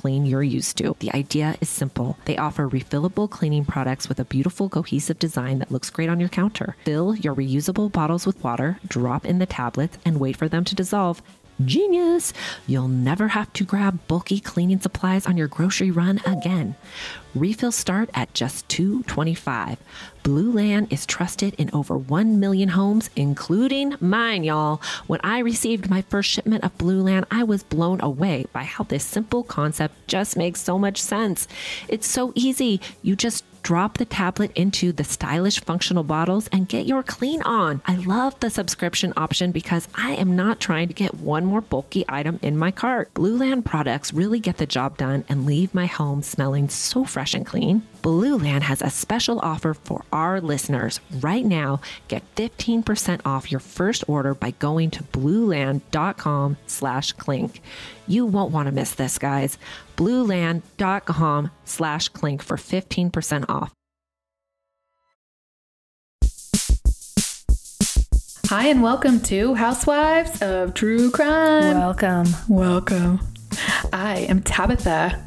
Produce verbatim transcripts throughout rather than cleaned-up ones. clean you're used to. The idea is simple. They offer refillable cleaning products with a beautiful cohesive design that looks great on your counter. Fill your reusable bottles with water, drop in the tablets, and wait for them to dissolve. Genius! You'll never have to grab bulky cleaning supplies on your grocery run again. Refills start at just two dollars and twenty-five cents. Blueland is trusted in over one million homes, including mine, y'all. When I received my first shipment of Blueland, I was blown away by how this simple concept just makes so much sense. It's so easy. You just drop the tablet into the stylish functional bottles and get your clean on. I love the subscription option because I am not trying to get one more bulky item in my cart. Blueland products really get the job done and leave my home smelling so fresh and clean. Blueland has a special offer for our listeners. Right now, get fifteen percent off your first order by going to blueland.com slash clink. You won't want to miss this, guys. blueland.com slash clink for fifteen percent off. Hi, and welcome to Housewives of True Crime. Welcome. Welcome. I am Tabitha.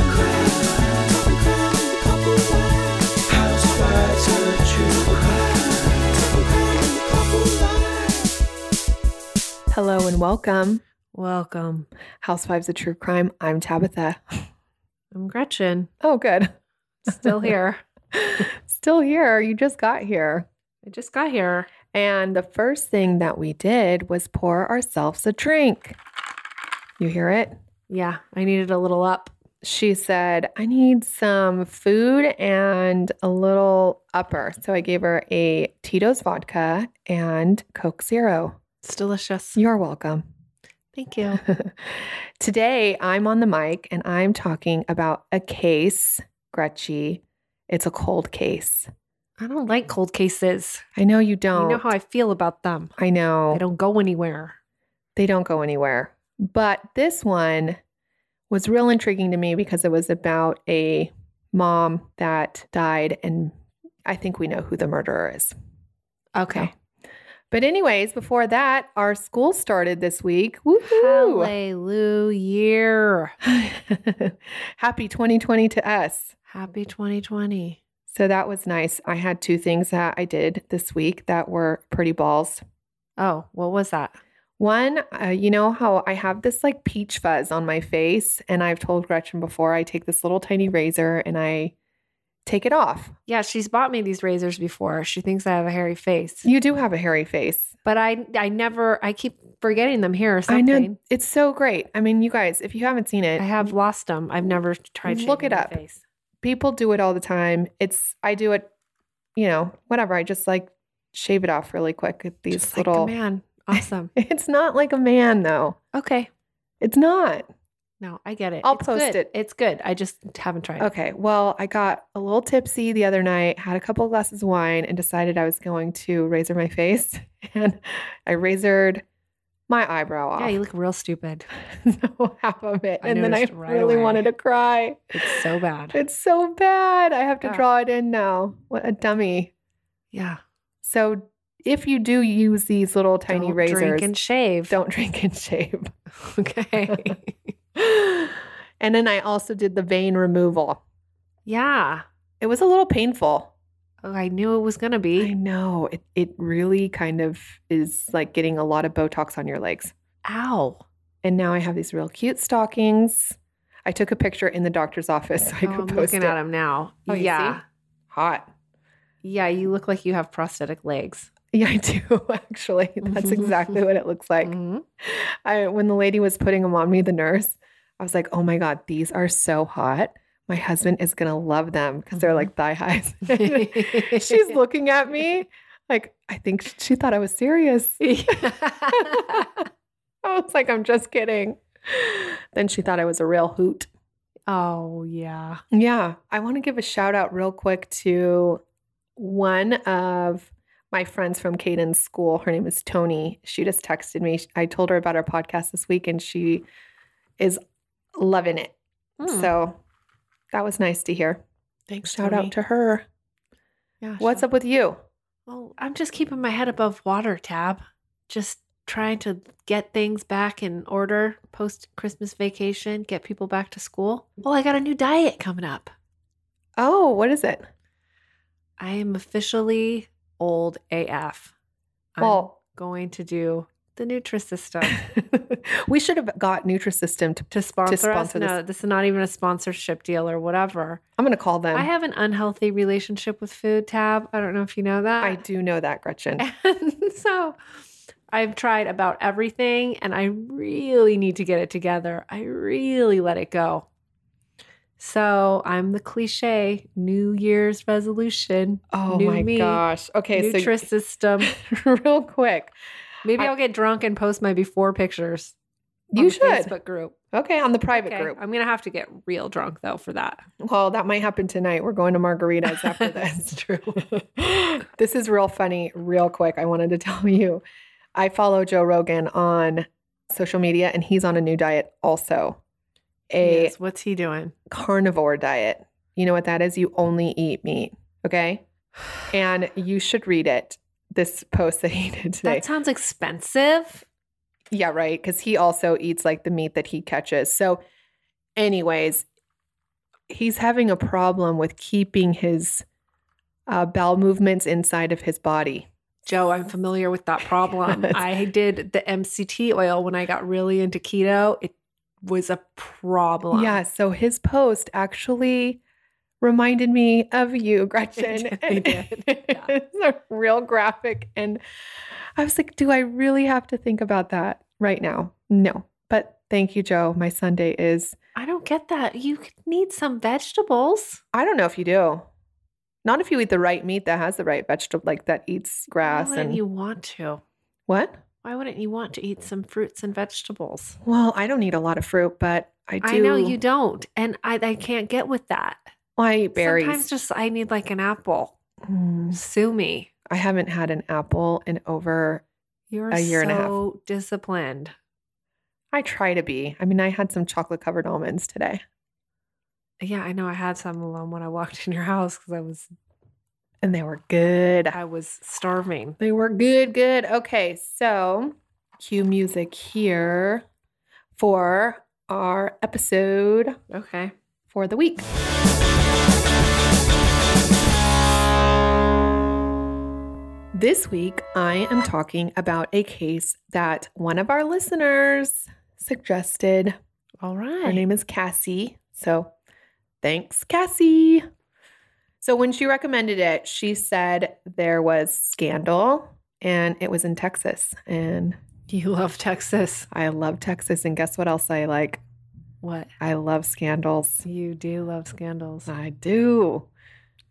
Crime. Hello and welcome. Welcome. Housewives of True Crime. I'm Tabitha. I'm Gretchen. Oh, good. Still here. Still here. You just got here. I just got here. And the first thing that we did was pour ourselves a drink. You hear it? Yeah. I needed a little up. She said, I need some food and a little upper. So I gave her a Tito's vodka and Coke Zero. It's delicious. You're welcome. Thank you. Today, I'm on the mic and I'm talking about a case, Gretchen. It's a cold case. I don't like cold cases. I know you don't. You know how I feel about them. I know. They don't go anywhere. They don't go anywhere. But this one was real intriguing to me because it was about a mom that died, and I think we know who the murderer is. Okay. So. But anyways, before that, our school started this week. Woohoo! Hallelujah. Happy twenty twenty to us. Happy twenty twenty. So that was nice. I had two things that I did this week that were pretty balls. Oh, what was that? One, uh, you know how I have this like peach fuzz on my face, and I've told Gretchen before I take this little tiny razor and I take it off. Yeah, she's bought me these razors before. She thinks I have a hairy face. You do have a hairy face. But I I never, I keep forgetting them here or something. I know. It's so great. I mean, you guys, if you haven't seen it. I have lost them. I've never tried to look it up. Face. People do it all the time. It's, I do it, you know, whatever. I just like shave it off really quick with these just little. Like a man. Awesome. It's not like a man, though. Okay. It's not. No, I get it. I'll it's post good. it. It's good. I just haven't tried okay. it. Okay. Well, I got a little tipsy the other night, had a couple of glasses of wine, and decided I was going to razor my face. And I razored my eyebrow off. Yeah, you look real stupid. So half of it. I and then I right really away. wanted to cry. It's so bad. It's so bad. I have to yeah. draw it in now. What a dummy. Yeah. So if you do use these little tiny don't razors, drink and shave. Don't drink and shave. Okay. And then I also did the vein removal. Yeah. It was a little painful. Oh, I knew it was going to be. I know. It it really kind of is like getting a lot of Botox on your legs. Ow. And now I have these real cute stockings. I took a picture in the doctor's office so I oh, could I'm post it. I'm looking at them now. Oh, yeah. Hot. Yeah, you look like you have prosthetic legs. Yeah, I do, actually. That's exactly what it looks like. Mm-hmm. I, when the lady was putting them on me, the nurse, I was like, oh my God, these are so hot. My husband is going to love them because they're like thigh highs. She's looking at me like, I think she thought I was serious. Yeah. I was like, I'm just kidding. Then she thought I was a real hoot. Oh, yeah. Yeah. I want to give a shout out real quick to one of my friends from Caden's school. Her name is Toni. She just texted me. I told her about our podcast this week and she is loving it. Mm. So that was nice to hear. Thanks, Shout Toni. out to her. Yeah. What's up with you? Well, I'm just keeping my head above water, Tab. Just trying to get things back in order post-Christmas vacation, get people back to school. Well, I got a new diet coming up. Oh, what is it? I am officially old A F. I'm well, going to do the Nutrisystem. We should have got Nutrisystem to, to sponsor, to sponsor us. This. No, this is not even a sponsorship deal or whatever. I'm going to call them. I have an unhealthy relationship with food, Tab. I don't know if you know that. I do know that, Gretchen. And so I've tried about everything, and I really need to get it together. I really let it go. So I'm the cliche New Year's resolution. Oh new my me, gosh. Okay. Nutrisystem. So real quick. Maybe I, I'll get drunk and post my before pictures. You should. On the Facebook group. Okay. On the private okay. group. I'm going to have to get real drunk though for that. Well, that might happen tonight. We're going to margaritas after this. That's true. This is real funny. Real quick. I wanted to tell you, I follow Joe Rogan on social media and he's on a new diet also. A yes, what's he doing? Carnivore diet. You know what that is? You only eat meat. Okay. And you should read it. This post that he did today. That sounds expensive. Yeah, right. Because he also eats like the meat that he catches. So anyways, he's having a problem with keeping his uh, bowel movements inside of his body. Joe, I'm familiar with that problem. Yes. I did the M C T oil when I got really into keto. It was a problem. Yeah. So his post actually reminded me of you, Gretchen. It did. It yeah. It's a real graphic. And I was like, do I really have to think about that right now? No. But thank you, Joe. My Sunday is. I don't get that. You need some vegetables. I don't know if you do. Not if you eat the right meat that has the right vegetable, like that eats grass. Why wouldn't and... you want to? What? Why wouldn't you want to eat some fruits and vegetables? Well, I don't eat a lot of fruit, but I do. I know you don't. And I, I can't get with that. Well, I eat berries. Sometimes just I need like an apple. Mm. Sue me. I haven't had an apple in over You're a year so and a half. You're so disciplined. I try to be. I mean, I had some chocolate-covered almonds today. Yeah, I know. I had some alone when I walked in your house because I was... And they were good. I was starving. They were good, good. Okay, so cue music here for our episode. Okay. For the week. This week, I am talking about a case that one of our listeners suggested. All right. Her name is Cassie. So thanks, Cassie. So when she recommended it, she said there was Scandal and it was in Texas. And you love Texas. I love Texas. And guess what else I like? What? I love scandals. You do love scandals. I do.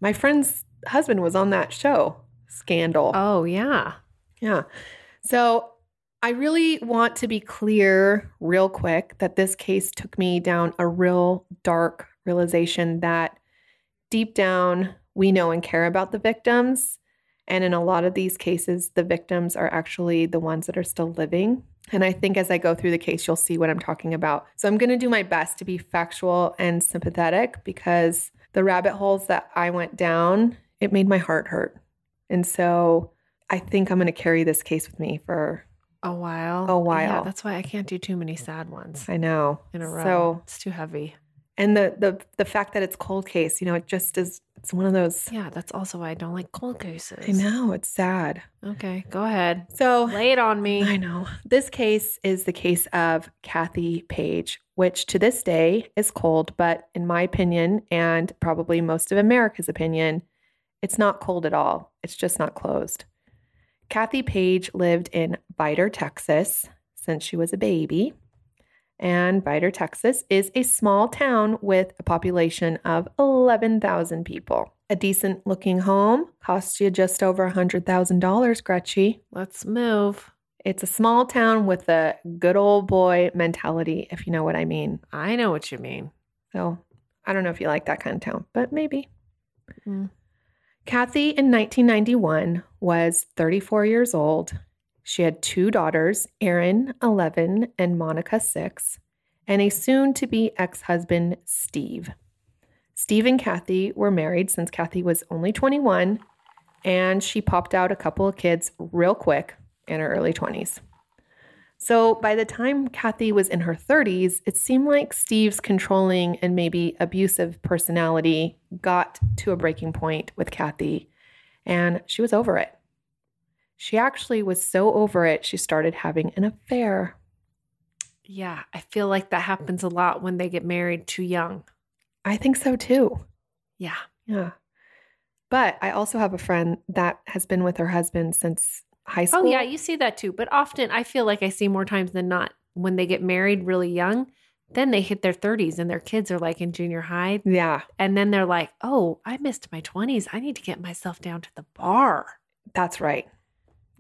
My friend's husband was on that show, Scandal. Oh, yeah. Yeah. So I really want to be clear real quick that this case took me down a real dark realization that deep down, we know and care about the victims. And in a lot of these cases, the victims are actually the ones that are still living. And I think as I go through the case, you'll see what I'm talking about. So I'm going to do my best to be factual and sympathetic because the rabbit holes that I went down, it made my heart hurt. And so I think I'm going to carry this case with me for a while. A while. Yeah, that's why I can't do too many sad ones. I know. In a row. So, it's too heavy. And the, the the fact that it's cold case, you know, it just is, it's one of those. Yeah, that's also why I don't like cold cases. I know, it's sad. Okay, go ahead. So lay it on me. I know. This case is the case of Kathy Page, which to this day is cold, but in my opinion, and probably most of America's opinion, It's not cold at all. It's just not closed. Kathy Page lived in Vidor, Texas, since she was a baby. And Vidor, Texas is a small town with a population of eleven thousand people. A decent looking home costs you just over one hundred thousand dollars, Gretchie. Let's move. It's a small town with a good old boy mentality, if you know what I mean. I know what you mean. So I don't know if you like that kind of town, but maybe. Mm. Kathy in nineteen ninety-one was thirty-four years old. She had two daughters, Erin, eleven, and Monica, six, and a soon-to-be ex-husband, Steve. Steve and Kathy were married since Kathy was only twenty-one, and she popped out a couple of kids real quick in her early twenties. So by the time Kathy was in her thirties, it seemed like Steve's controlling and maybe abusive personality got to a breaking point with Kathy, and she was over it. She actually was so over it, she started having an affair. Yeah, I feel like that happens a lot when they get married too young. I think so too. Yeah. Yeah. But I also have a friend that has been with her husband since high school. Oh, yeah, you see that too. But often I feel like I see more times than not when they get married really young, then they hit their thirties and their kids are like in junior high. Yeah. And then they're like, oh, I missed my twenties. I need to get myself down to the bar. That's right.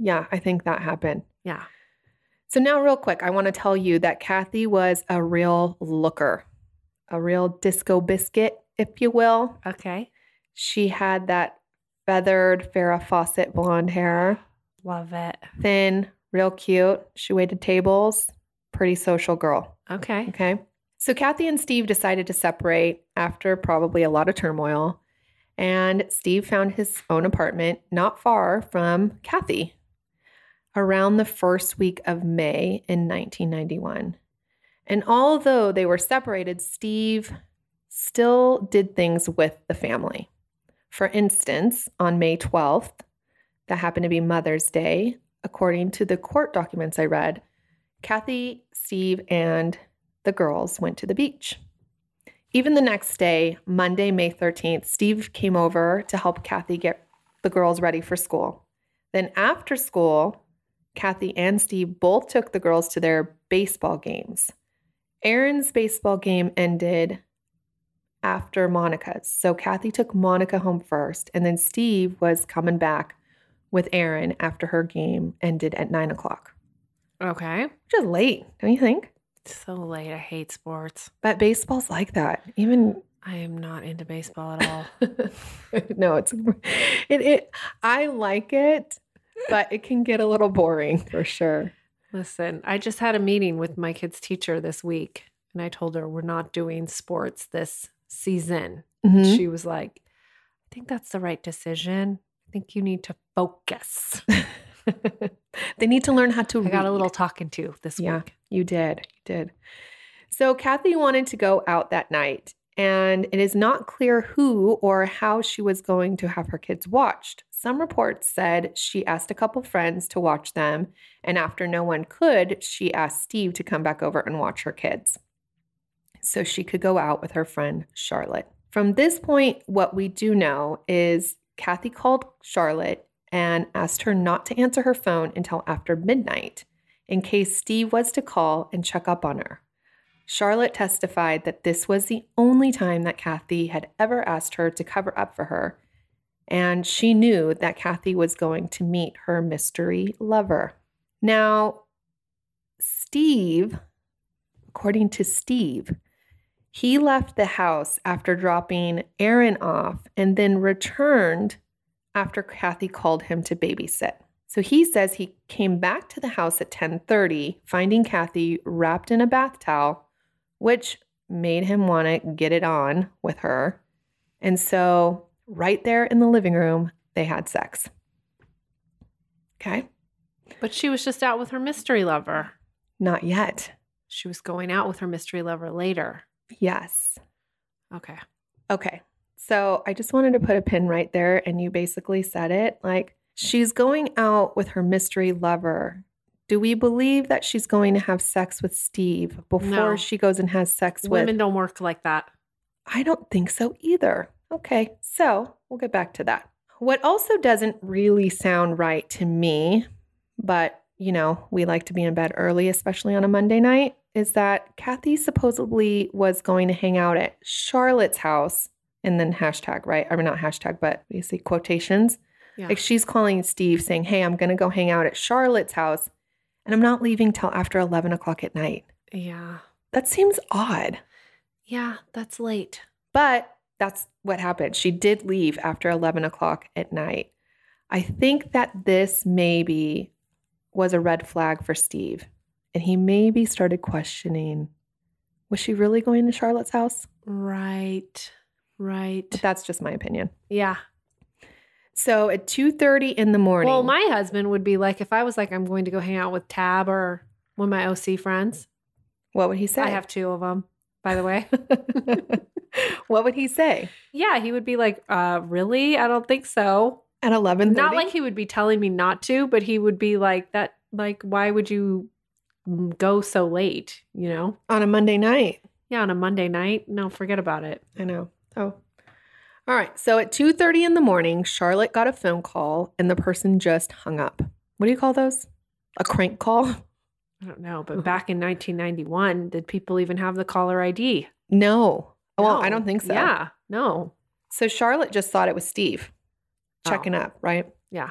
Yeah, I think that happened. Yeah. So now real quick, I want to tell you that Kathy was a real looker, a real disco biscuit, if you will. Okay. She had that feathered Farrah Fawcett blonde hair. Love it. Thin, real cute. She waited tables. Pretty social girl. Okay. Okay. So Kathy and Steve decided to separate after probably a lot of turmoil. And Steve found his own apartment not far from Kathy. Around the first week of May in nineteen ninety-one. And although they were separated, Steve still did things with the family. For instance, on May twelfth, that happened to be Mother's Day, according to the court documents I read, Kathy, Steve, and the girls went to the beach. Even the next day, Monday, May thirteenth, Steve came over to help Kathy get the girls ready for school. Then after school, Kathy and Steve both took the girls to their baseball games. Erin's baseball game ended after Monica's, so Kathy took Monica home first, and then Steve was coming back with Erin after her game ended at nine o'clock. Okay. Which is late, don't you think? It's so late. I hate sports. But baseball's like that. Even I am not into baseball at all. No, it's it, it. I like it, but it can get a little boring for sure. Listen, I just had a meeting with my kid's teacher this week, and I told her we're not doing sports this season. Mm-hmm. She was like, I think that's the right decision. I think you need to focus. They need to learn how to I read. Got a little talking to this yeah, week. You did. You did. So Kathy wanted to go out that night, and it is not clear who or how she was going to have her kids watched. Some reports said she asked a couple friends to watch them, and after no one could, she asked Steve to come back over and watch her kids so she could go out with her friend Charlotte. From this point, what we do know is Kathy called Charlotte and asked her not to answer her phone until after midnight in case Steve was to call and check up on her. Charlotte testified that this was the only time that Kathy had ever asked her to cover up for her, and she knew that Kathy was going to meet her mystery lover. Now, Steve, according to Steve, he left the house after dropping Erin off and then returned after Kathy called him to babysit. So he says he came back to the house at ten thirty, finding Kathy wrapped in a bath towel, which made him want to get it on with her. And so right there in the living room, they had sex. Okay. But she was just out with her mystery lover. Not yet. She was going out with her mystery lover later. Yes. Okay. Okay. So I just wanted to put a pin right there, and you basically said it. Like, she's going out with her mystery lover. Do we believe that she's going to have sex with Steve before no. she goes and has sex Women with... Women don't work like that. I don't think so either. Okay. So we'll get back to that. What also doesn't really sound right to me, but, you know, we like to be in bed early, especially on a Monday night, is that Kathy supposedly was going to hang out at Charlotte's house and then hashtag, right? I mean, not hashtag, but you see quotations. Yeah. Like she's calling Steve saying, hey, I'm going to go hang out at Charlotte's house and I'm not leaving till after eleven o'clock at night. Yeah. That seems odd. Yeah, that's late. But that's what happened. She did leave after eleven o'clock at night. I think that this maybe was a red flag for Steve. And he maybe started questioning, was she really going to Charlotte's house? Right, right. But that's just my opinion. Yeah. So at two thirty in the morning. Well, my husband would be like, if I was like, I'm going to go hang out with Tab or one of my O C friends. What would he say? I have two of them, by the way. What would he say? Yeah, he would be like, uh, really? I don't think so. At eleven thirty? Not like he would be telling me not to, but he would be like, that, like, why would you go so late, you know? On a Monday night. Yeah, on a Monday night. No, forget about it. I know. Oh. All right. So at two thirty in the morning, Charlotte got a phone call and the person just hung up. What do you call those? A crank call? I don't know. But back in nineteen ninety-one, did people even have the caller I D? No. no. Well, I don't think so. Yeah. No. So Charlotte just thought it was Steve checking oh. up, right? Yeah.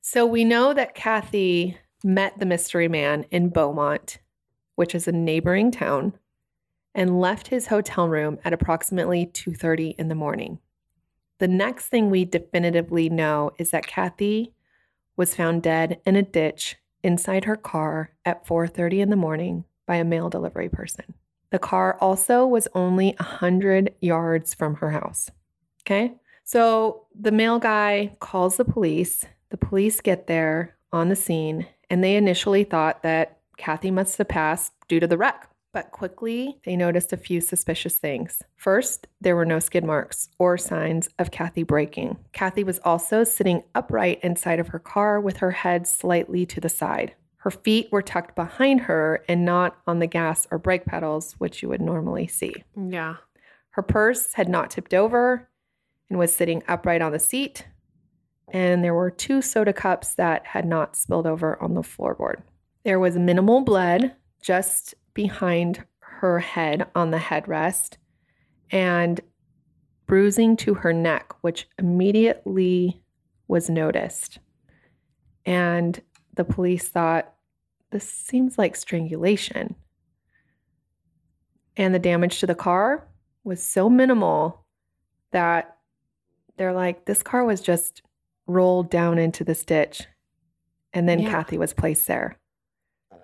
So we know that Kathy met the mystery man in Beaumont, which is a neighboring town, and left his hotel room at approximately two thirty in the morning. The next thing we definitively know is that Kathy was found dead in a ditch inside her car at four thirty in the morning by a mail delivery person. The car also was only one hundred yards from her house. Okay? So the mail guy calls the police. The police get there on the scene, and they initially thought that Kathy must have passed due to the wreck. But quickly, they noticed a few suspicious things. First, there were no skid marks or signs of Kathy braking. Kathy was also sitting upright inside of her car with her head slightly to the side. Her feet were tucked behind her and not on the gas or brake pedals, which you would normally see. Yeah. Her purse had not tipped over and was sitting upright on the seat. And there were two soda cups that had not spilled over on the floorboard. There was minimal blood just behind her head on the headrest and bruising to her neck, which immediately was noticed. And the police thought, this seems like strangulation. And the damage to the car was so minimal that they're like, this car was just rolled down into this ditch. And then yeah. Kathy was placed there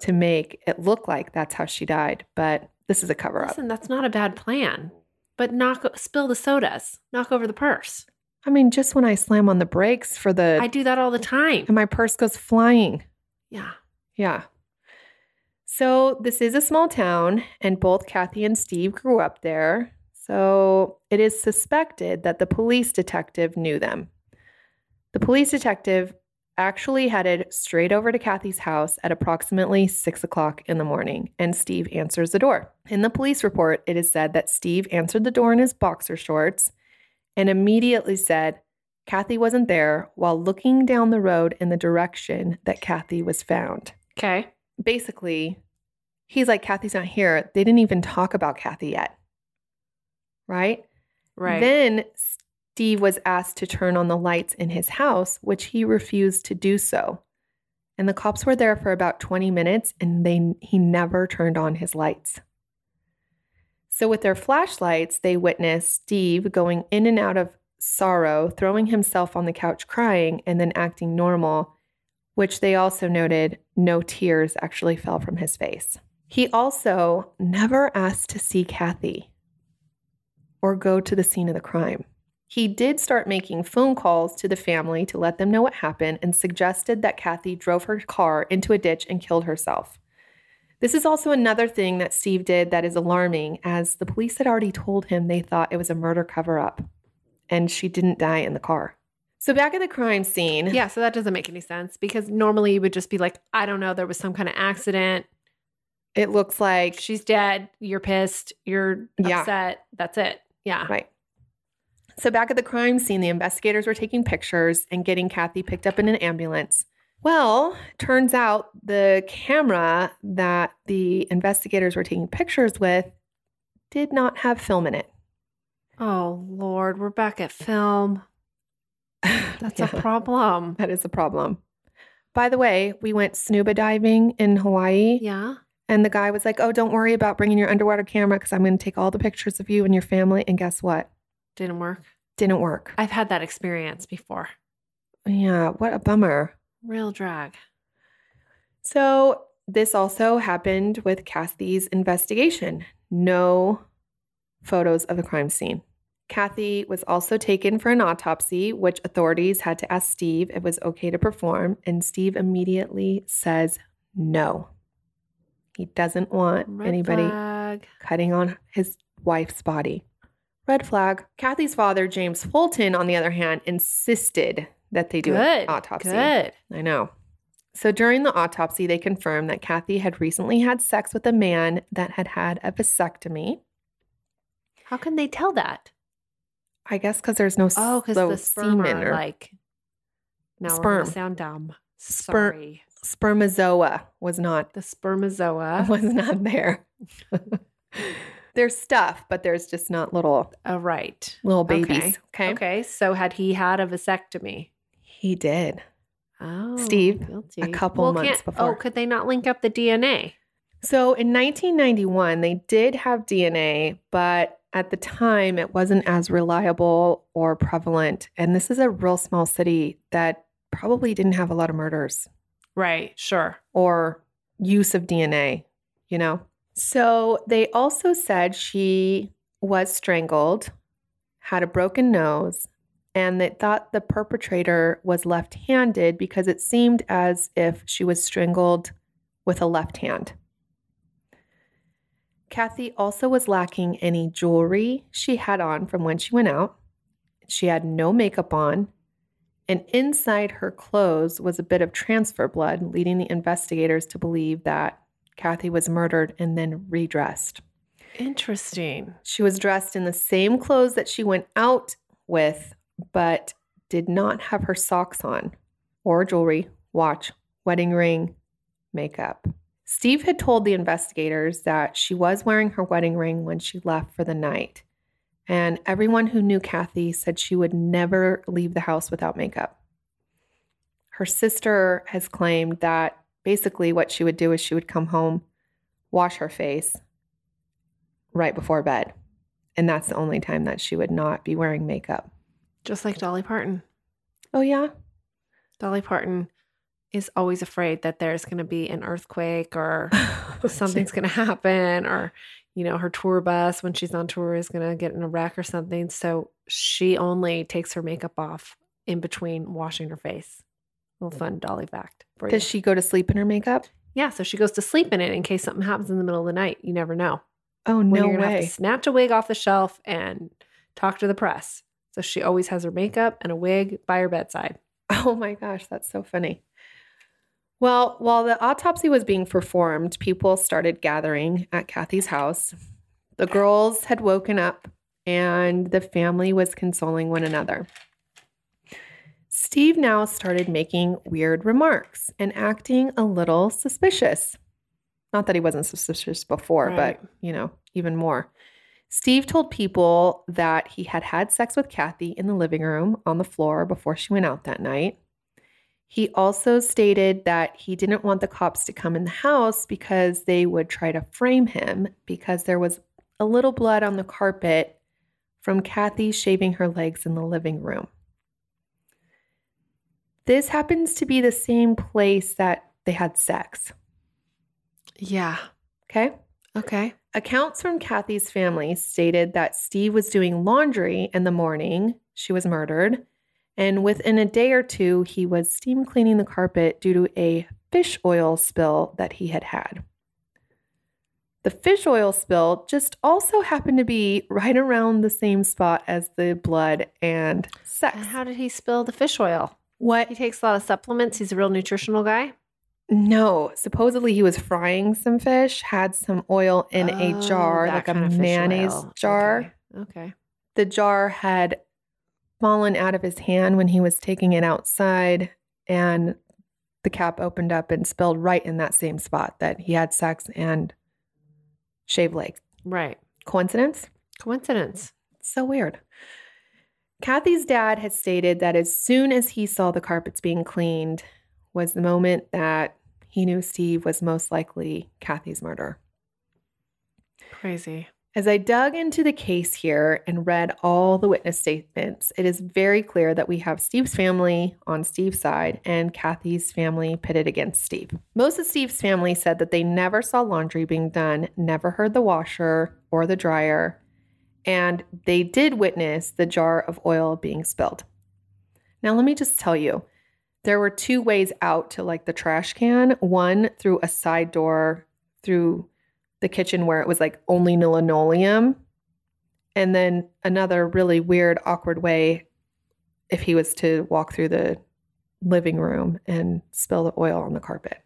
to make it look like that's how she died. But this is a cover-up. Listen, that's not a bad plan. But knock, spill the sodas. Knock over the purse. I mean, just when I slam on the brakes for the... I do that all the time. And my purse goes flying. Yeah. Yeah. So this is a small town, and both Kathy and Steve grew up there. So it is suspected that the police detective knew them. The police detective actually headed straight over to Kathy's house at approximately six o'clock in the morning, and Steve answers the door. In the police report, it is said that Steve answered the door in his boxer shorts and immediately said Kathy wasn't there while looking down the road in the direction that Kathy was found. Okay. Basically, he's like, Kathy's not here. They didn't even talk about Kathy yet. Right? Right. Then Steve was asked to turn on the lights in his house, which he refused to do so. And the cops were there for about twenty minutes, and they he never turned on his lights. So with their flashlights, they witnessed Steve going in and out of sorrow, throwing himself on the couch crying, and then acting normal, which they also noted no tears actually fell from his face. He also never asked to see Kathy or go to the scene of the crime. He did start making phone calls to the family to let them know what happened and suggested that Kathy drove her car into a ditch and killed herself. This is also another thing that Steve did that is alarming, as the police had already told him they thought it was a murder cover-up, and she didn't die in the car. So back at the crime scene. Yeah, so that doesn't make any sense, because normally you would just be like, I don't know, there was some kind of accident. It looks like she's dead. You're pissed. You're upset. Yeah. That's it. Yeah. Right. So back at the crime scene, the investigators were taking pictures and getting Kathy picked up in an ambulance. Well, turns out the camera that the investigators were taking pictures with did not have film in it. Oh, Lord, we're back at film. That's yeah, a problem. That is a problem. By the way, we went scuba diving in Hawaii. Yeah. And the guy was like, oh, don't worry about bringing your underwater camera because I'm going to take all the pictures of you and your family. And guess what? Didn't work. Didn't work. I've had that experience before. Yeah. What a bummer. Real drag. So this also happened with Kathy's investigation. No photos of the crime scene. Kathy was also taken for an autopsy, which authorities had to ask Steve if it was okay to perform. And Steve immediately says no. He doesn't want Red anybody flag. Cutting on his wife's body. Red flag. Kathy's father, James Fulton, on the other hand, insisted that they do good, an autopsy. Good. I know. So during the autopsy, they confirmed that Kathy had recently had sex with a man that had had a vasectomy. How can they tell that? I guess because there's no oh, because the sperm are like now sperm. We're gonna sound dumb. Sorry. Sperm. Spermazoa was not. The spermazoa was not there. There's stuff, but there's just not little. Oh, right. Little babies. Okay. Okay. Okay. So had he had a vasectomy? He did. Oh. Steve, guilty. a couple well, months before. Oh, could they not link up the D N A? So in nineteen ninety-one, they did have D N A, but at the time it wasn't as reliable or prevalent. And this is a real small city that probably didn't have a lot of murders. Right, sure. Or use of D N A, you know? So they also said she was strangled, had a broken nose, and they thought the perpetrator was left-handed because it seemed as if she was strangled with a left hand. Kathy also was lacking any jewelry she had on from when she went out. She had no makeup on. And inside her clothes was a bit of transfer blood, leading the investigators to believe that Kathy was murdered and then redressed. Interesting. She was dressed in the same clothes that she went out with, but did not have her socks on or jewelry, watch, wedding ring, makeup. Steve had told the investigators that she was wearing her wedding ring when she left for the night. And everyone who knew Kathy said she would never leave the house without makeup. Her sister has claimed that basically what she would do is she would come home, wash her face right before bed. And that's the only time that she would not be wearing makeup. Just like Dolly Parton. Oh, yeah. Dolly Parton is always afraid that there's going to be an earthquake or something's going to happen or... You know, her tour bus when she's on tour is going to get in a wreck or something. So she only takes her makeup off in between washing her face. A little fun Dolly fact for you. Does she go to sleep in her makeup? Yeah. So she goes to sleep in it in case something happens in the middle of the night. You never know. Oh, no way. You're going to have to snatch a wig off the shelf and talk to the press. So she always has her makeup and a wig by her bedside. Oh, my gosh. That's so funny. Well, while the autopsy was being performed, people started gathering at Kathy's house. The girls had woken up, and the family was consoling one another. Steve now started making weird remarks and acting a little suspicious. Not that he wasn't suspicious before, right. But, you know, even more. Steve told people that he had had sex with Kathy in the living room on the floor before she went out that night. He also stated that he didn't want the cops to come in the house because they would try to frame him because there was a little blood on the carpet from Kathy shaving her legs in the living room. This happens to be the same place that they had sex. Yeah. Okay. Okay. Accounts from Kathy's family stated that Steve was doing laundry in the morning she was murdered. And within a day or two, he was steam cleaning the carpet due to a fish oil spill that he had had. The fish oil spill just also happened to be right around the same spot as the blood and sex. And how did he spill the fish oil? What? He takes a lot of supplements. He's a real nutritional guy? No. Supposedly he was frying some fish, had some oil in oh, a jar, like a mayonnaise jar. Okay. Okay. The jar had fallen out of his hand when he was taking it outside, and the cap opened up and spilled right in that same spot that he had sex and shaved legs. Right. Coincidence? Coincidence. So weird. Kathy's dad has stated that as soon as he saw the carpets being cleaned was the moment that he knew Steve was most likely Kathy's murderer. Crazy. As I dug into the case here and read all the witness statements, it is very clear that we have Steve's family on Steve's side and Kathy's family pitted against Steve. Most of Steve's family said that they never saw laundry being done, never heard the washer or the dryer, and they did witness the jar of oil being spilled. Now, let me just tell you, there were two ways out to like the trash can. One through a side door, through the kitchen where it was like only linoleum, and then another really weird, awkward way if he was to walk through the living room and spill the oil on the carpet.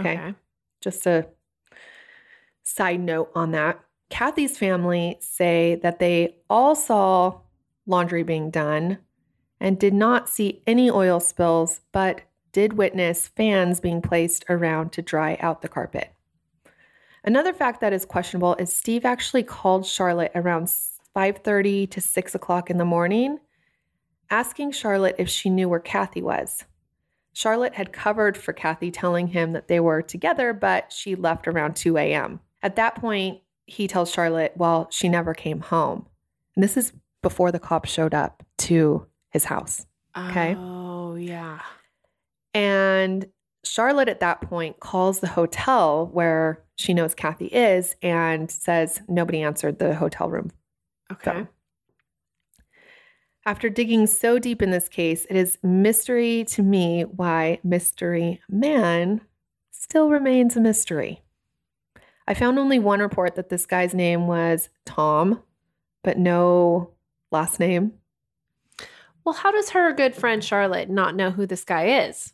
Okay. okay. Just a side note on that. Kathy's family say that they all saw laundry being done and did not see any oil spills, but did witness fans being placed around to dry out the carpet. Another fact that is questionable is Steve actually called Charlotte around five thirty to six o'clock in the morning, asking Charlotte if she knew where Kathy was. Charlotte had covered for Kathy, telling him that they were together, but she left around two a.m. At that point, he tells Charlotte, well, she never came home. And this is before the cops showed up to his house. Okay? Oh, yeah. And Charlotte at that point calls the hotel where she knows Kathy is and says nobody answered the hotel room. Okay. Phone. After digging so deep in this case, it is mystery to me why Mystery Man still remains a mystery. I found only one report that this guy's name was Tom, but no last name. Well, how does her good friend Charlotte not know who this guy is?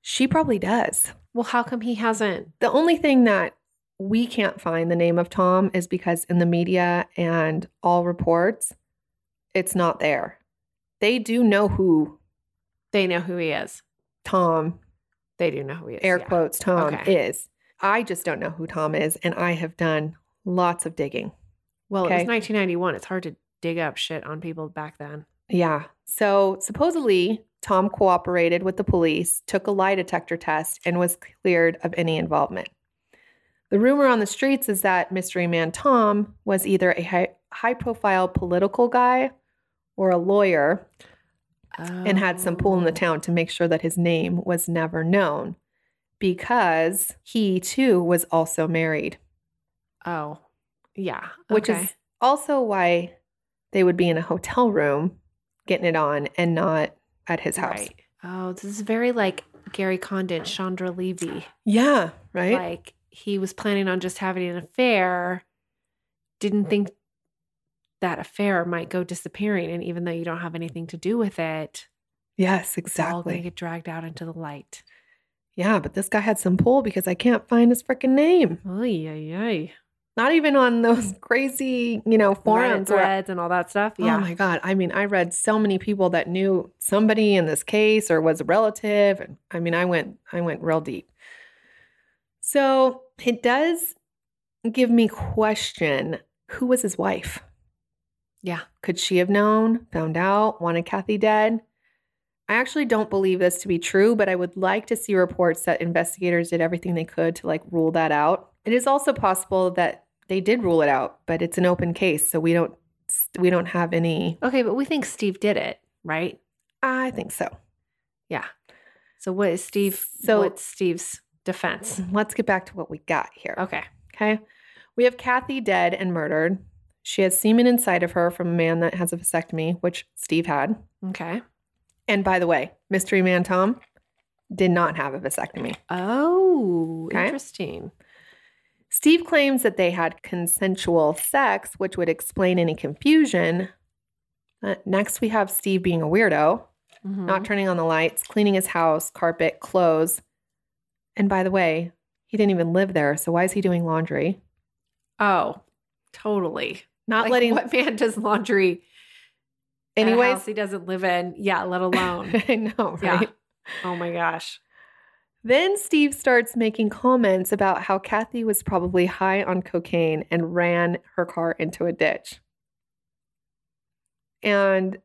She probably does. Well, how come he hasn't? The only thing that we can't find the name of Tom is because in the media and all reports, it's not there. They do know who. They know who he is. Tom. They do know who he is. Air yeah. quotes Tom okay. is. I just don't know who Tom is, and I have done lots of digging. Well, okay? It was nineteen ninety-one. It's hard to dig up shit on people back then. Yeah. So supposedly Tom cooperated with the police, took a lie detector test, and was cleared of any involvement. The rumor on the streets is that Mystery Man Tom was either a high-profile political guy or a lawyer oh. and had some pull in the town to make sure that his name was never known because he, too, was also married. Oh, yeah. Which okay. is also why they would be in a hotel room getting it on and not at his house. Right. Oh, this is very like Gary Condit, Chandra Levy. Yeah, right? Like he was planning on just having an affair, didn't think that affair might go disappearing, and even though you don't have anything to do with it. Yes, exactly. It's all going to get dragged out into the light. Yeah, but this guy had some pull because I can't find his freaking name. Ay, ay, ay. Not even on those crazy, you know, forums. Threads and all that stuff. Yeah. Oh, my God. I mean, I read so many people that knew somebody in this case or was a relative. And I mean, I went I went real deep. So it does give me question, who was his wife? Yeah. Could she have known, found out, wanted Kathy dead? I actually don't believe this to be true, but I would like to see reports that investigators did everything they could to, like, rule that out. It is also possible that they did rule it out, but it's an open case, so we don't we don't have any. Okay, but we think Steve did it, right? I think so. Yeah. So what is Steve? So what's Steve's defense? Let's get back to what we got here. Okay. Okay. We have Kathy dead and murdered. She has semen inside of her from a man that has a vasectomy, which Steve had. Okay. And by the way, Mystery Man Tom did not have a vasectomy. Oh, okay? Interesting. Steve claims that they had consensual sex, which would explain any confusion. Uh, next, we have Steve being a weirdo, mm-hmm. not turning on the lights, cleaning his house, carpet, clothes. And by the way, he didn't even live there, so why is he doing laundry? Oh, totally. Not like letting... What man does laundry anyways. At a house he doesn't live in. Yeah, let alone. I know, right? Yeah. Oh my gosh. Then Steve starts making comments about how Kathy was probably high on cocaine and ran her car into a ditch. And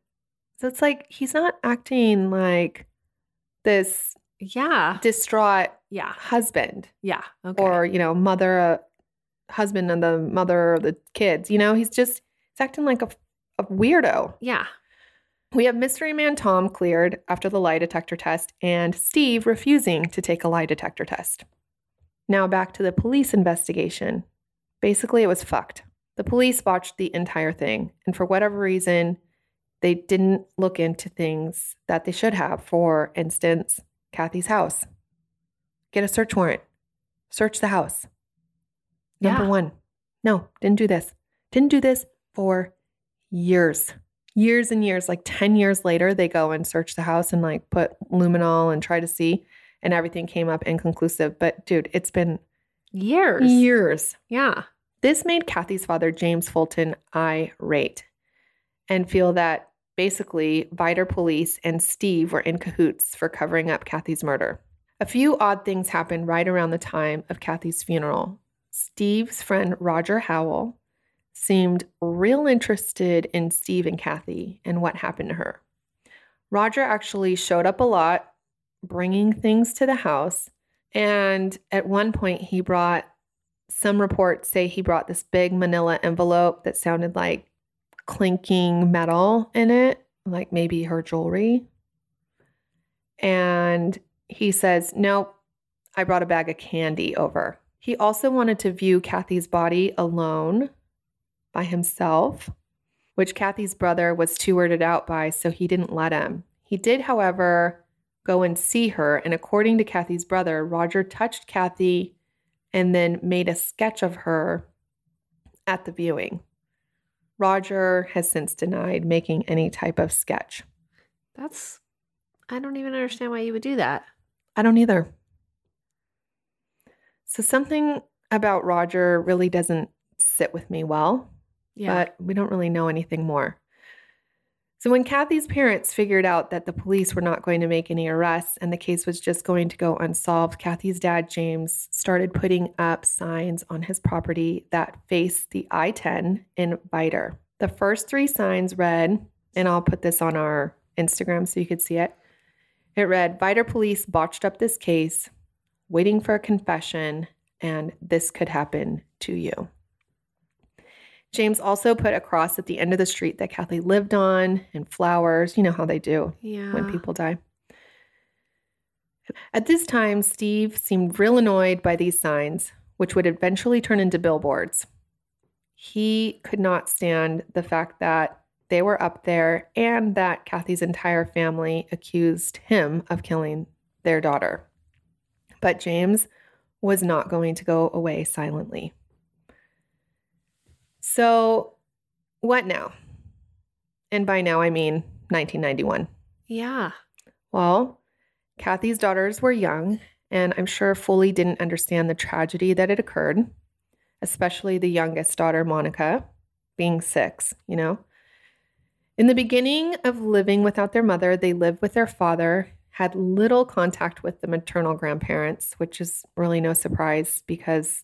so it's like, he's not acting like this yeah. distraught yeah. husband. Yeah. Okay. Or, you know, mother, uh, husband and the mother of the kids. You know, he's just he's acting like a, a weirdo. Yeah. We have mystery man Tom cleared after the lie detector test and Steve refusing to take a lie detector test. Now back to the police investigation. Basically, it was fucked. The police botched the entire thing. And for whatever reason, they didn't look into things that they should have. For instance, Kathy's house. Get a search warrant. Search the house. Number yeah. one. No, didn't do this. Didn't do this for years. Years and years, like ten years later, they go and search the house and like put luminol and try to see, and everything came up inconclusive. But dude, it's been years. Years. Yeah. This made Kathy's father, James Fulton, irate and feel that basically Vidor police and Steve were in cahoots for covering up Kathy's murder. A few odd things happened right around the time of Kathy's funeral. Steve's friend, Roger Howell, seemed real interested in Steve and Kathy and what happened to her. Roger actually showed up a lot, bringing things to the house. And at one point he brought, some reports say he brought this big manila envelope that sounded like clinking metal in it, like maybe her jewelry. And he says, nope, I brought a bag of candy over. He also wanted to view Kathy's body alone, by himself, which Kathy's brother was too weirded out by, so he didn't let him. He did, however, go and see her, and according to Kathy's brother, Roger touched Kathy and then made a sketch of her at the viewing. Roger has since denied making any type of sketch. That's, I don't even understand why you would do that. I don't either. So something about Roger really doesn't sit with me well. Yeah. But we don't really know anything more. So when Kathy's parents figured out that the police were not going to make any arrests and the case was just going to go unsolved, Kathy's dad, James, started putting up signs on his property that faced the I ten in Vidor. The first three signs read, and I'll put this on our Instagram so you could see it. It read, Vidor police botched up this case, waiting for a confession, and this could happen to you. James also put a cross at the end of the street that Kathy lived on and flowers. You know how they do yeah. when people die. At this time, Steve seemed real annoyed by these signs, which would eventually turn into billboards. He could not stand the fact that they were up there and that Kathy's entire family accused him of killing their daughter. But James was not going to go away silently. So what now? And by now, I mean nineteen ninety-one. Yeah. Well, Kathy's daughters were young, and I'm sure fully didn't understand the tragedy that had occurred, especially the youngest daughter, Monica, being six, you know. In the beginning of living without their mother, they lived with their father, had little contact with the maternal grandparents, which is really no surprise because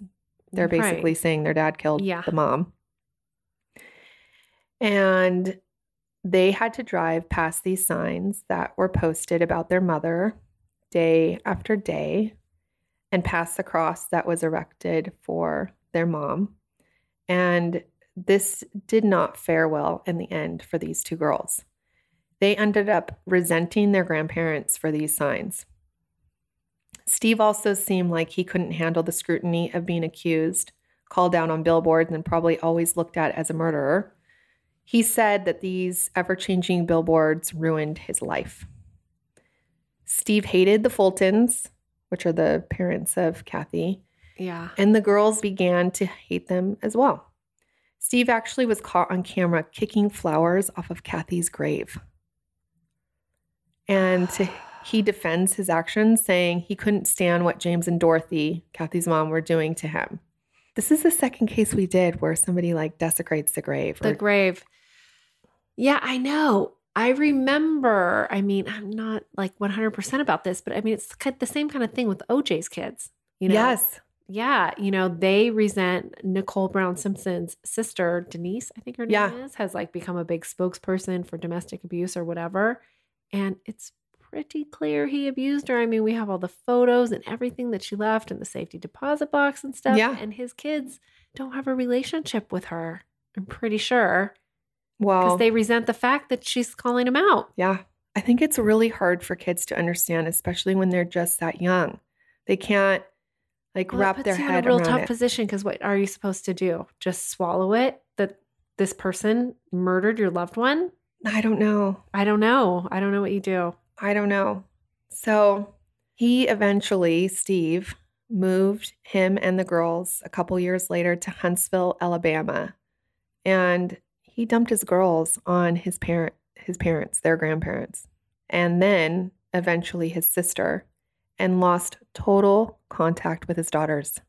they're basically right. saying their dad killed yeah. the mom. And they had to drive past these signs that were posted about their mother day after day and past the cross that was erected for their mom. And this did not fare well in the end for these two girls. They ended up resenting their grandparents for these signs. Steve also seemed like he couldn't handle the scrutiny of being accused, called down on billboards, and probably always looked at as a murderer. He said that these ever-changing billboards ruined his life. Steve hated the Fultons, which are the parents of Kathy. Yeah. And the girls began to hate them as well. Steve actually was caught on camera kicking flowers off of Kathy's grave. And to he defends his actions, saying he couldn't stand what James and Dorothy, Kathy's mom, were doing to him. This is the second case we did where somebody like desecrates the grave. Or- the grave. Yeah, I know. I remember, I mean, I'm not like one hundred percent about this, but I mean, it's the same kind of thing with O J's kids, you know? Yes. Yeah. You know, they resent Nicole Brown Simpson's sister, Denise, I think her name yeah. is, has like become a big spokesperson for domestic abuse or whatever. And it's pretty clear he abused her. I mean, we have all the photos and everything that she left and the safety deposit box and stuff. Yeah. And his kids don't have a relationship with her, I'm pretty sure. Well, because they resent the fact that she's calling him out. Yeah. I think it's really hard for kids to understand, especially when they're just that young. They can't like well, wrap their head around it. It puts you in a real tough it. position because what are you supposed to do? Just swallow it that this person murdered your loved one? I don't know. I don't know. I don't know what you do. I don't know. So he eventually, Steve, moved him and the girls a couple years later to Huntsville, Alabama. And he dumped his girls on his parent, his parents, their grandparents, and then eventually his sister, and lost total contact with his daughters.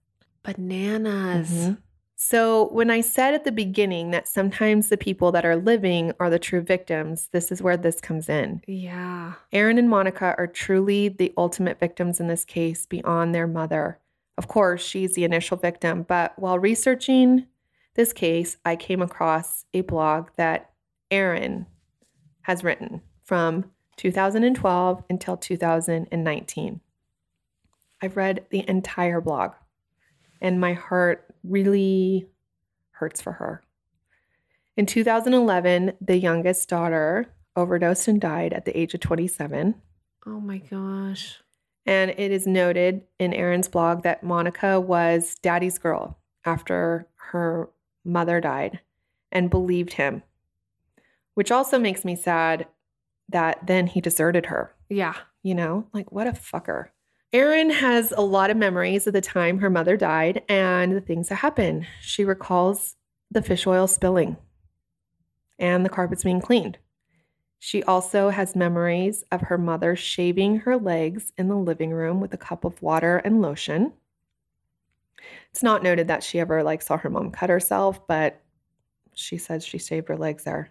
Bananas. Mm-hmm. So when I said at the beginning that sometimes the people that are living are the true victims, this is where this comes in. Yeah. Erin and Monica are truly the ultimate victims in this case beyond their mother. Of course, she's the initial victim, but while researching this case, I came across a blog that Erin has written from two thousand twelve until two thousand nineteen. I've read the entire blog, and my heart really hurts for her. In two thousand eleven, the youngest daughter overdosed and died at the age of twenty-seven. Oh my gosh. And it is noted in Erin's blog that Monica was daddy's girl after her mother died and believed him, which also makes me sad that then he deserted her. Yeah. You know, like what a fucker. Erin has a lot of memories of the time her mother died and the things that happened. She recalls the fish oil spilling and the carpets being cleaned. She also has memories of her mother shaving her legs in the living room with a cup of water and lotion. It's not noted that she ever like saw her mom cut herself, but she says she shaved her legs there.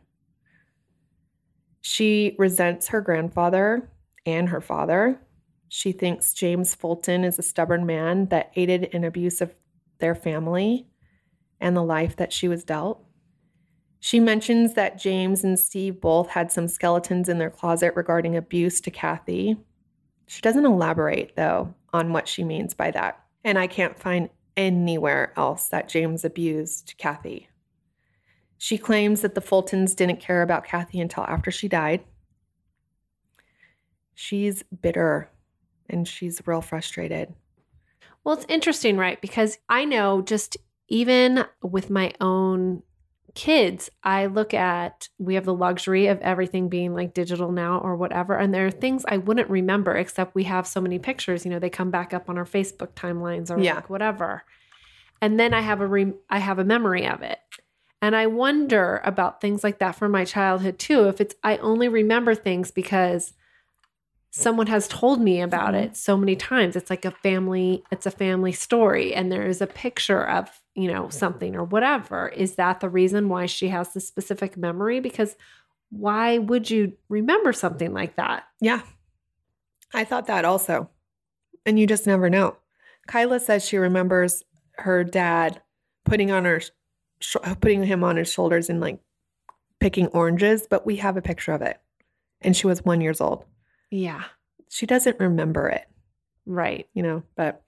She resents her grandfather and her father. She thinks James Fulton is a stubborn man that aided in abuse of their family and the life that she was dealt. She mentions that James and Steve both had some skeletons in their closet regarding abuse to Kathy. She doesn't elaborate, though, on what she means by that. And I can't find anywhere else that James abused Kathy. She claims that the Fultons didn't care about Kathy until after she died. She's bitter. And she's real frustrated. Well, it's interesting, right? Because I know just even with my own kids, I look at, we have the luxury of everything being like digital now or whatever. And there are things I wouldn't remember, except we have so many pictures, you know, they come back up on our Facebook timelines or yeah. like whatever. And then I have a re- I have a memory of it. And I wonder about things like that from my childhood too. If it's, I only remember things because someone has told me about it so many times. It's like a family, it's a family story, and there is a picture of, you know, something or whatever. Is that the reason why she has this specific memory? Because why would you remember something like that? Yeah. I thought that also. And you just never know. Kyla says she remembers her dad putting on her, sh- putting him on his shoulders and like picking oranges, but we have a picture of it. And she was one years old. Yeah. She doesn't remember it. Right. You know, but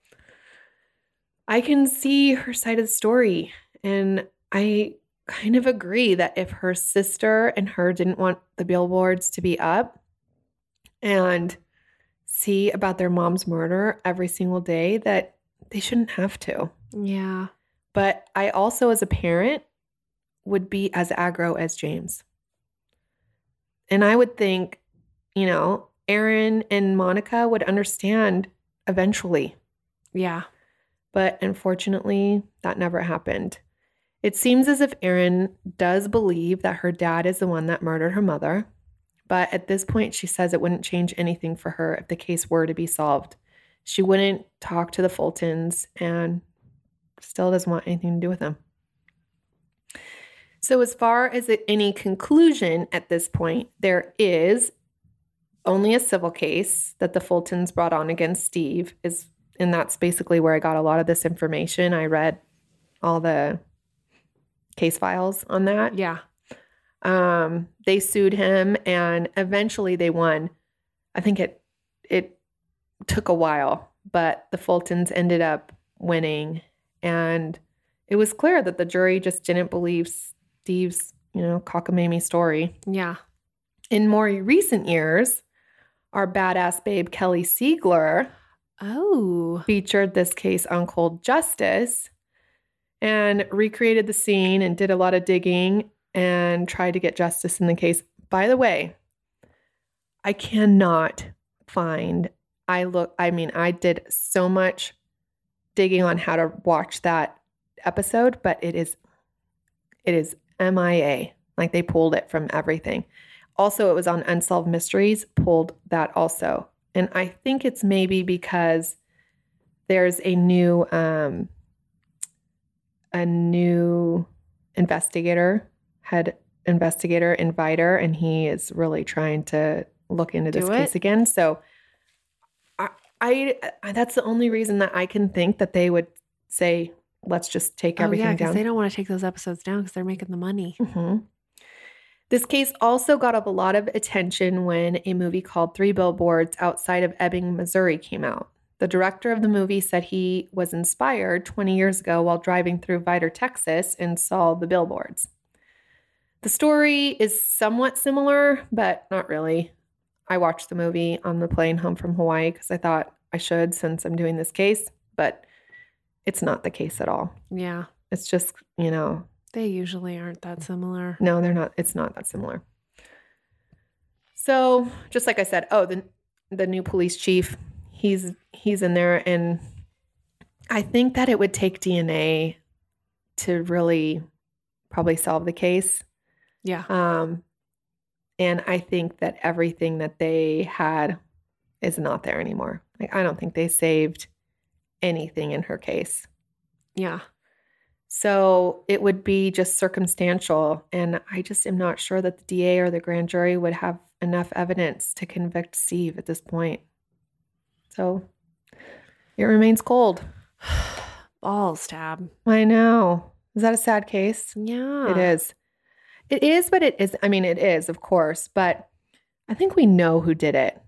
I can see her side of the story. And I kind of agree that if her sister and her didn't want the billboards to be up and see about their mom's murder every single day, that they shouldn't have to. Yeah. But I also, as a parent, would be as aggro as James. And I would think, you know, Erin and Monica would understand eventually. Yeah. But unfortunately, that never happened. It seems as if Erin does believe that her dad is the one that murdered her mother. But at this point, she says it wouldn't change anything for her if the case were to be solved. She wouldn't talk to the Fultons and still doesn't want anything to do with them. So as far as any conclusion at this point, there is only a civil case that the Fultons brought on against Steve, is, and that's basically where I got a lot of this information. I read all the case files on that. Yeah. Um, they sued him, and eventually they won. I think it it took a while, but the Fultons ended up winning, and it was clear that the jury just didn't believe Steve's, you know, cockamamie story. Yeah. In more recent years, our badass babe Kelly Siegler oh. featured this case on Cold Justice and recreated the scene and did a lot of digging and tried to get justice in the case. By the way, I cannot find, I look, I mean, I did so much digging on how to watch that episode, but it is, it is M I A. Like, they pulled it from everything. Also, it was on Unsolved Mysteries, pulled that also. And I think it's maybe because there's a new, um, a new investigator, head investigator, inviter, and he is really trying to look into this case again. So I, I, that's the only reason that I can think that they would say, let's just take everything down. Oh, yeah, because they don't want to take those episodes down because they're making the money. Mm-hmm. This case also got up a lot of attention when a movie called Three Billboards Outside of Ebbing, Missouri came out. The director of the movie said he was inspired twenty years ago while driving through Vidor, Texas, and saw the billboards. The story is somewhat similar, but not really. I watched the movie on the plane home from Hawaii because I thought I should, since I'm doing this case, but it's not the case at all. Yeah. It's just, you know... They usually aren't that similar. No, they're not. It's not that similar. So, just like I said, oh, the the new police chief, he's he's in there, and I think that it would take D N A to really probably solve the case. Yeah. Um, and I think that everything that they had is not there anymore. Like, I don't think they saved anything in her case. Yeah. So it would be just circumstantial, and I just am not sure that the D A or the grand jury would have enough evidence to convict Steve at this point. So it remains cold. Balls, Tab. I know. Is that a sad case? Yeah. It is. It is, but it is. I mean, it is, of course, but I think we know who did it.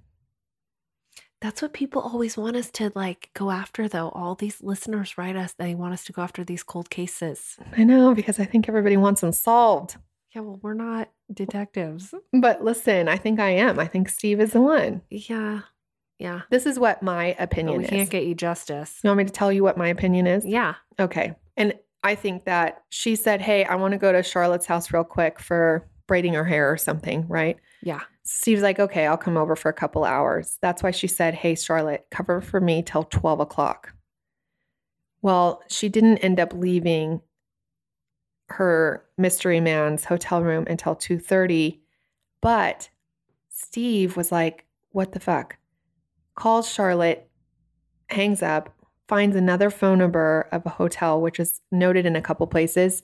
That's what people always want us to, like, go after, though. All these listeners write us. They want us to go after these cold cases. I know, because I think everybody wants them solved. Yeah, well, we're not detectives. But listen, I think I am. I think Steve is the one. Yeah. Yeah. This is what my opinion is. We can't get you justice. You want me to tell you what my opinion is? Yeah. Okay. And I think that she said, hey, I want to go to Charlotte's house real quick for braiding her hair or something, right? Yeah. Steve's like, okay, I'll come over for a couple hours. That's why she said, hey, Charlotte, cover for me till twelve o'clock. Well, she didn't end up leaving her mystery man's hotel room until two thirty. But Steve was like, what the fuck? Calls Charlotte, hangs up, finds another phone number of a hotel, which is noted in a couple places,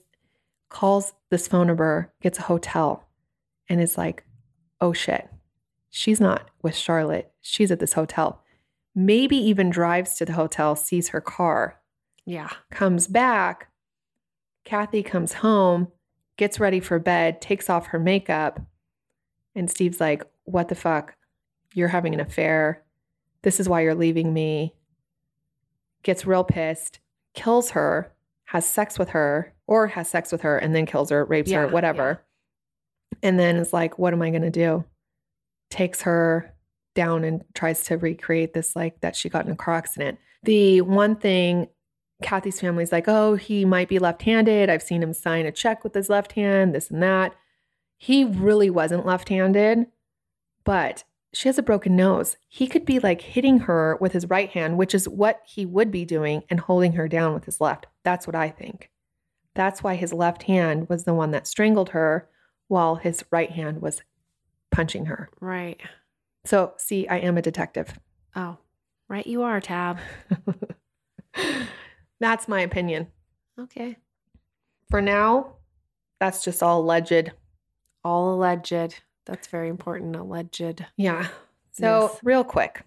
calls this phone number, gets a hotel, and is like, oh shit, she's not with Charlotte. She's at this hotel. Maybe even drives to the hotel, sees her car. Yeah. Comes back. Kathy comes home, gets ready for bed, takes off her makeup. And Steve's like, what the fuck? You're having an affair. This is why you're leaving me. Gets real pissed, kills her, has sex with her, or has sex with her and then kills her, rapes yeah, her, whatever. Yeah. And then is like, what am I going to do? Takes her down and tries to recreate this, like, that she got in a car accident. The one thing, Kathy's family's like, oh, he might be left-handed. I've seen him sign a check with his left hand, this and that. He really wasn't left-handed, but she has a broken nose. He could be, like, hitting her with his right hand, which is what he would be doing, and holding her down with his left. That's what I think. That's why his left hand was the one that strangled her, while his right hand was punching her. Right. So, see, I am a detective. Oh, right you are, Tab. That's my opinion. Okay. For now, that's just all alleged. All alleged. That's very important. Alleged. Yeah. So yes. Real quick,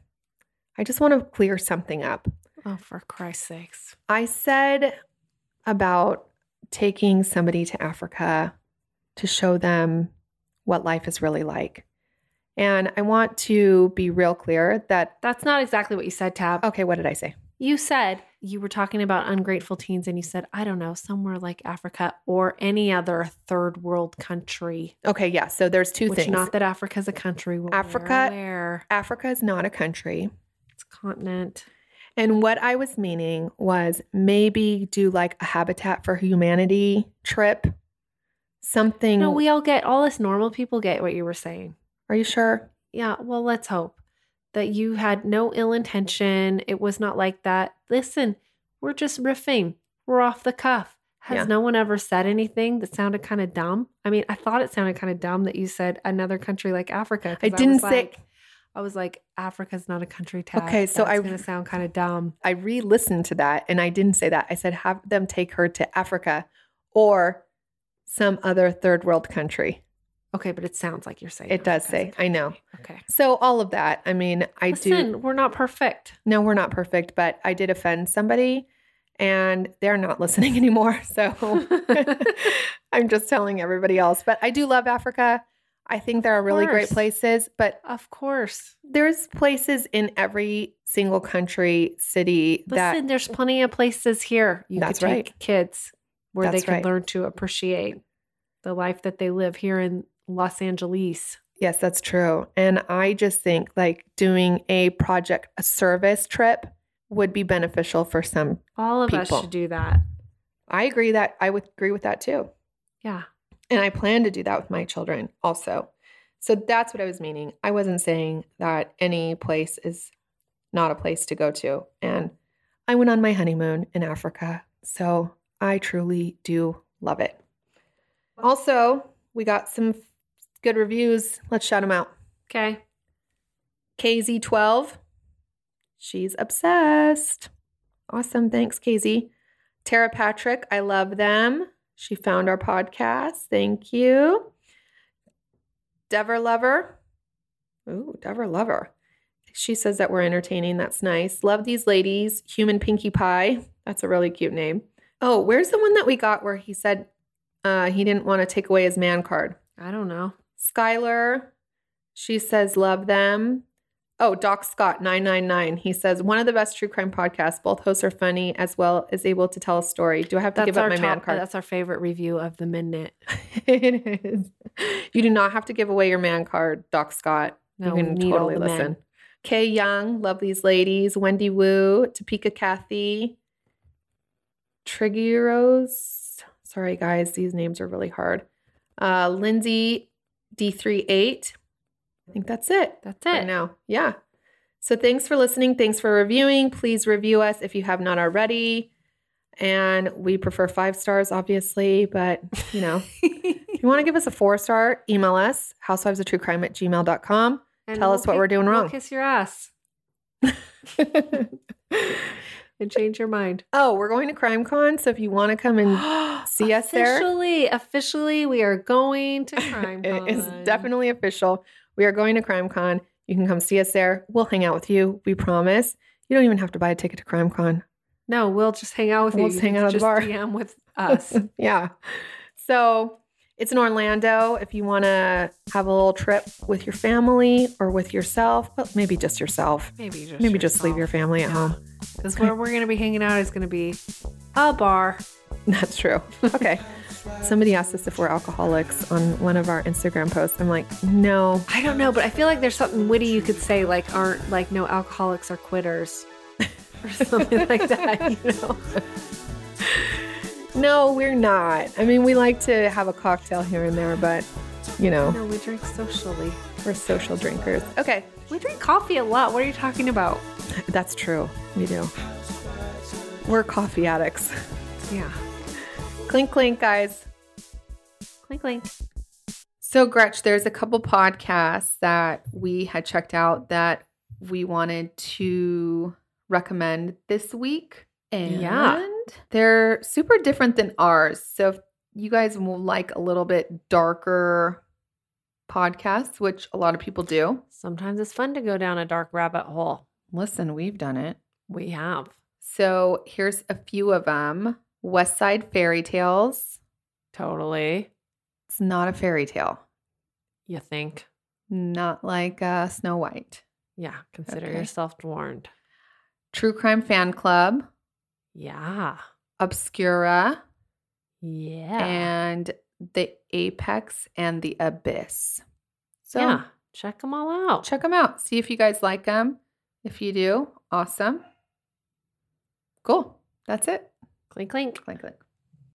I just want to clear something up. Oh, for Christ's sakes. I said about taking somebody to Africa to show them what life is really like. And I want to be real clear that... That's not exactly what you said, Tab. Okay, what did I say? You said you were talking about ungrateful teens and you said, I don't know, somewhere like Africa or any other third world country. Okay, yeah. So there's two Which, things. Not that Africa's a country. We're Africa, aware. Africa is not a country. It's a continent. And what I was meaning was maybe do like a Habitat for Humanity trip, something. No, we all get, all us normal people get what you were saying. Are you sure? Yeah. Well, let's hope that you had no ill intention. It was not like that. Listen, we're just riffing. We're off the cuff. Has yeah. no one ever said anything that sounded kind of dumb? I mean, I thought it sounded kind of dumb that you said another country like Africa. I didn't I say... Like, I was like, Africa's not a country, Tab. Okay, so That's I... It's going to sound kind of dumb. I re-listened to that, and I didn't say that. I said, have them take her to Africa or some other third world country. Okay, but it sounds like you're saying it does say. I know. Okay. So all of that. I mean, I Listen, do. Listen, we're not perfect. No, we're not perfect, but I did offend somebody, and they're not listening anymore. So I'm just telling everybody else. But I do love Africa. I think there are really great places, but of course, there's places in every single country, city. Listen, that, there's plenty of places here. You that's could take right. kids where that's they can right. learn to appreciate the life that they live here in Los Angeles. Yes, that's true. And I just think like doing a project, a service trip would be beneficial for some All of people. Us should do that. I agree that I would agree with that too. Yeah. And I plan to do that with my children also. So that's what I was meaning. I wasn't saying that any place is not a place to go to. And I went on my honeymoon in Africa. So I truly do love it. Also, we got some good reviews. Let's shout them out. Okay. K Z twelve. She's obsessed. Awesome. Thanks, K Z. Tara Patrick. I love them. She found our podcast. Thank you. Dever Lover. Ooh, Dever Lover. She says that we're entertaining. That's nice. Love these ladies. Human Pinkie Pie. That's a really cute name. Oh, where's the one that we got where he said uh, he didn't want to take away his man card? I don't know. Skylar, she says, love them. Oh, Doc Scott, nine nine nine. He says, one of the best true crime podcasts. Both hosts are funny as well as able to tell a story. Do I have to that's give up my top, man card? That's our favorite review of the minute. It is. You do not have to give away your man card, Doc Scott. No, you can totally listen. Men. Kay Young, love these ladies. Wendy Wu, Topeka Kathy, Trigueros. Sorry, guys. These names are really hard. Uh, Lindsay D thirty-eight. I think that's it. That's it. I know. Yeah. So thanks for listening. Thanks for reviewing. Please review us if you have not already. And we prefer five stars, obviously, but you know, if you want to give us a four star, email us housewivesoftruecrime at gmail dot com. And Tell we'll us what kick, we're doing wrong. We'll kiss your ass. And change your mind. Oh, we're going to CrimeCon. So if you want to come and see us there. Officially, officially, we are going to CrimeCon. It is definitely official. We are going to CrimeCon. You can come see us there. We'll hang out with you. We promise. You don't even have to buy a ticket to CrimeCon. No, we'll just hang out with we'll you. We'll just hang out at the bar. Just D M with us. Yeah. So it's in Orlando. If you want to have a little trip with your family or with yourself, but maybe just yourself. Maybe just Maybe yourself. Just leave your family at yeah. home. Because where we're going to be hanging out is going to be a bar. That's true. Okay. Somebody asked us if we're alcoholics on one of our Instagram posts. I'm like, no. I don't know, but I feel like there's something witty you could say, like, aren't, like, no alcoholics are quitters or something like that, you know? No, we're not. I mean, we like to have a cocktail here and there, but, you know. No, we drink socially. We're social drinkers. Okay. We drink coffee a lot. What are you talking about? That's true. We do. We're coffee addicts. Yeah. Clink, clink, guys. Clink, clink. So, Gretch, there's a couple podcasts that we had checked out that we wanted to recommend this week. And yeah. they're super different than ours. So, if you guys will like a little bit darker podcasts, which a lot of people do. Sometimes it's fun to go down a dark rabbit hole. Listen, we've done it. We have. So here's a few of them. West Side Fairy Tales. Totally. It's not a fairy tale. You think? Not like uh, Snow White. Yeah. Consider okay. yourself warned. True Crime Fan Club. Yeah. Obscura. Yeah. And The Apex and The Abyss. So yeah. Check them all out. Check them out. See if you guys like them. If you do, awesome. Cool. That's it. Clink, clink. Clink, clink.